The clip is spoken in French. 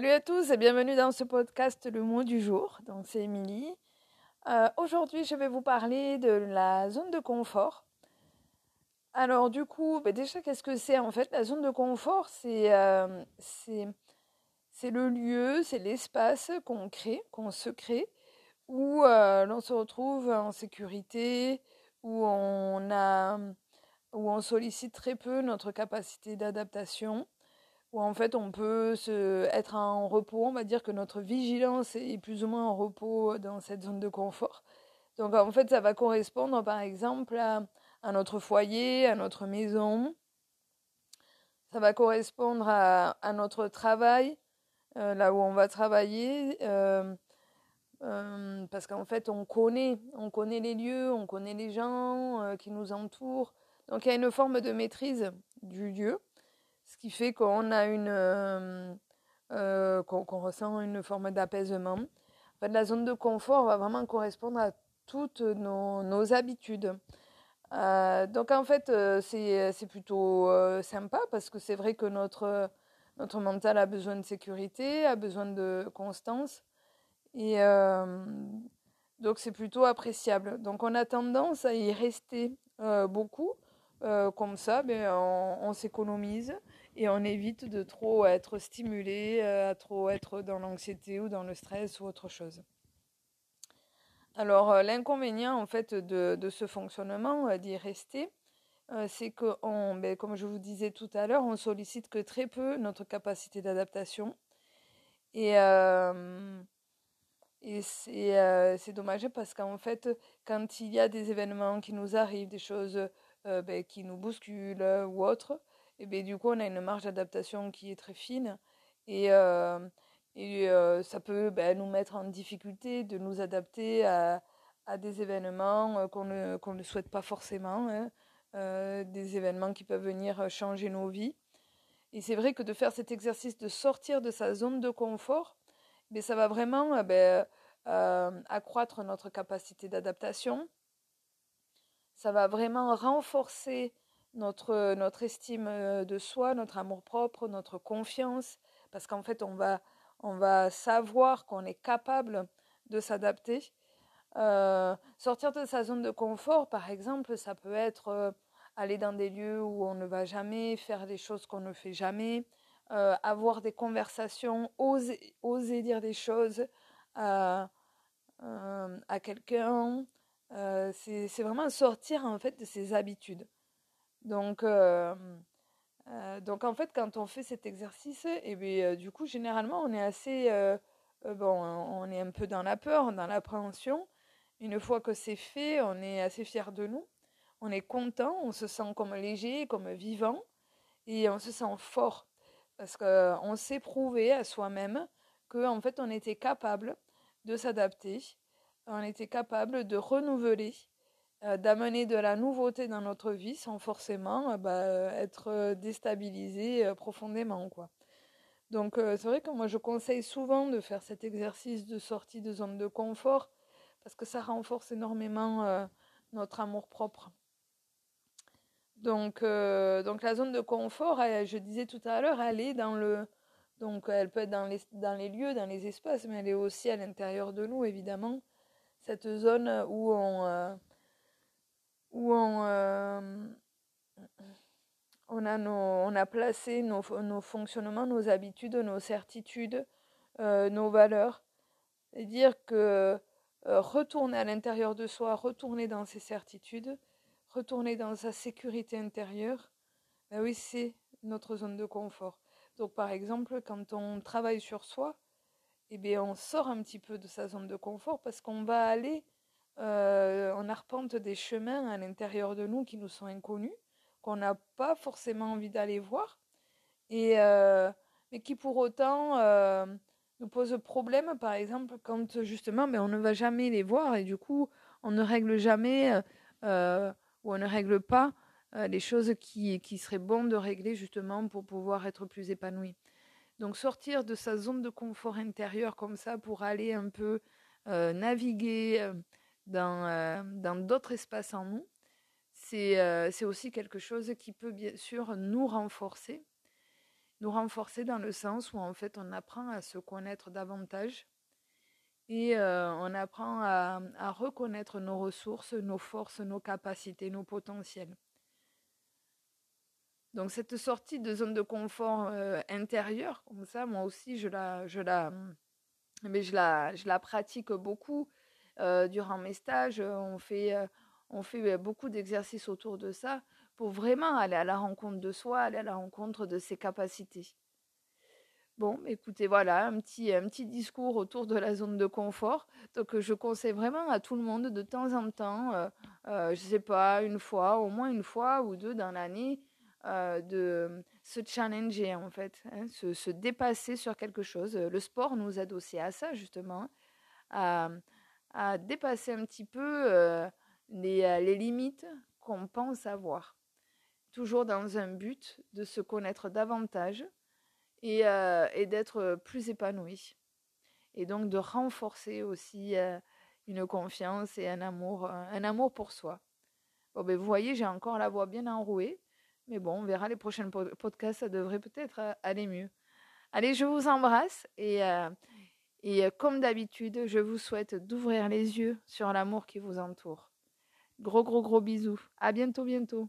Salut à tous et bienvenue dans ce podcast Le Monde du Jour, donc c'est Émilie. Aujourd'hui je vais vous parler de la zone de confort. Alors du coup, déjà qu'est-ce que c'est en fait la zone de confort? C'est le lieu, c'est l'espace qu'on crée, qu'on se crée, où l'on se retrouve en sécurité, où on sollicite très peu notre capacité d'adaptation, où en fait on peut être en repos, on va dire que notre vigilance est plus ou moins en repos dans cette zone de confort. Donc en fait ça va correspondre par exemple à notre foyer, à notre maison, ça va correspondre à notre travail, là où on va travailler, parce qu'en fait on connaît les lieux, on connaît les gens qui nous entourent, donc il y a une forme de maîtrise du lieu. Ce qui fait qu'on a qu'on ressent une forme d'apaisement. En fait, la zone de confort va vraiment correspondre à toutes nos habitudes. Donc en fait, c'est plutôt sympa parce que c'est vrai que notre mental a besoin de sécurité, a besoin de constance. Et donc c'est plutôt appréciable. Donc on a tendance à y rester beaucoup. Comme ça, on s'économise et on évite de trop être stimulé, à trop être dans l'anxiété ou dans le stress ou autre chose. Alors l'inconvénient en fait de ce fonctionnement, d'y rester, c'est que, comme je vous disais tout à l'heure, on sollicite que très peu notre capacité d'adaptation. Et c'est dommage parce qu'en fait, quand il y a des événements qui nous arrivent, des choses qui nous bousculent ou autre, et du coup on a une marge d'adaptation qui est très fine et ça peut nous mettre en difficulté de nous adapter à des événements qu'on ne souhaite pas forcément, hein, des événements qui peuvent venir changer nos vies. Et c'est vrai que de faire cet exercice de sortir de sa zone de confort, ça va vraiment accroître notre capacité d'adaptation. Ça va vraiment renforcer notre estime de soi, notre amour-propre, notre confiance, parce qu'en fait, on va savoir qu'on est capable de s'adapter. Sortir de sa zone de confort, par exemple, ça peut être aller dans des lieux où on ne va jamais, faire des choses qu'on ne fait jamais, avoir des conversations, oser dire des choses à quelqu'un. C'est vraiment sortir en fait de ses habitudes. Donc en fait quand on fait cet exercice, du coup généralement on est assez on est un peu dans la peur, dans l'appréhension. Une fois que c'est fait, on est assez fier de nous, on est content, on se sent comme léger, comme vivant et on se sent fort parce qu'on s'est prouvé à soi-même que en fait on était capable de s'adapter. On était capable de renouveler, d'amener de la nouveauté dans notre vie sans forcément être déstabilisé profondément, quoi. Donc c'est vrai que moi je conseille souvent de faire cet exercice de sortie de zone de confort parce que ça renforce énormément notre amour-propre. Donc la zone de confort, je disais tout à l'heure, elle est elle peut être dans les lieux, dans les espaces, mais elle est aussi à l'intérieur de nous, évidemment. Cette zone où on a placé nos fonctionnements, nos habitudes, nos certitudes, nos valeurs. C'est-à-dire que retourner à l'intérieur de soi, retourner dans ses certitudes, retourner dans sa sécurité intérieure, oui, c'est notre zone de confort. Donc par exemple, quand on travaille sur soi, on sort un petit peu de sa zone de confort parce qu'on va aller, on arpente des chemins à l'intérieur de nous qui nous sont inconnus, qu'on n'a pas forcément envie d'aller voir, mais qui pour autant nous posent problème, par exemple, quand justement on ne va jamais les voir et du coup on ne règle jamais ou on ne règle pas les choses qui seraient bonnes de régler justement pour pouvoir être plus épanoui. Donc sortir de sa zone de confort intérieure comme ça pour aller un peu naviguer dans d'autres espaces en nous, c'est aussi quelque chose qui peut bien sûr nous renforcer nous renforcer dans le sens où en fait on apprend à se connaître davantage et on apprend à reconnaître nos ressources, nos forces, nos capacités, nos potentiels. Donc cette sortie de zone de confort intérieure, comme ça, moi aussi je la pratique beaucoup durant mes stages. On fait beaucoup d'exercices autour de ça pour vraiment aller à la rencontre de soi, aller à la rencontre de ses capacités. Bon, écoutez, voilà, un petit discours autour de la zone de confort. Donc, je conseille vraiment à tout le monde de temps en temps, je ne sais pas, une fois, au moins une fois ou deux dans l'année, de se challenger en fait, hein, se dépasser sur quelque chose. Le sport nous aide aussi à ça justement, à dépasser un petit peu les limites qu'on pense avoir. Toujours dans un but de se connaître davantage et d'être plus épanoui. Et donc de renforcer aussi une confiance et un amour pour soi. Bon, ben, vous voyez, j'ai encore la voix bien enrouée. Mais bon, on verra les prochains podcasts, ça devrait peut-être aller mieux. Allez, je vous embrasse et comme d'habitude, je vous souhaite d'ouvrir les yeux sur l'amour qui vous entoure. Gros bisous. À bientôt.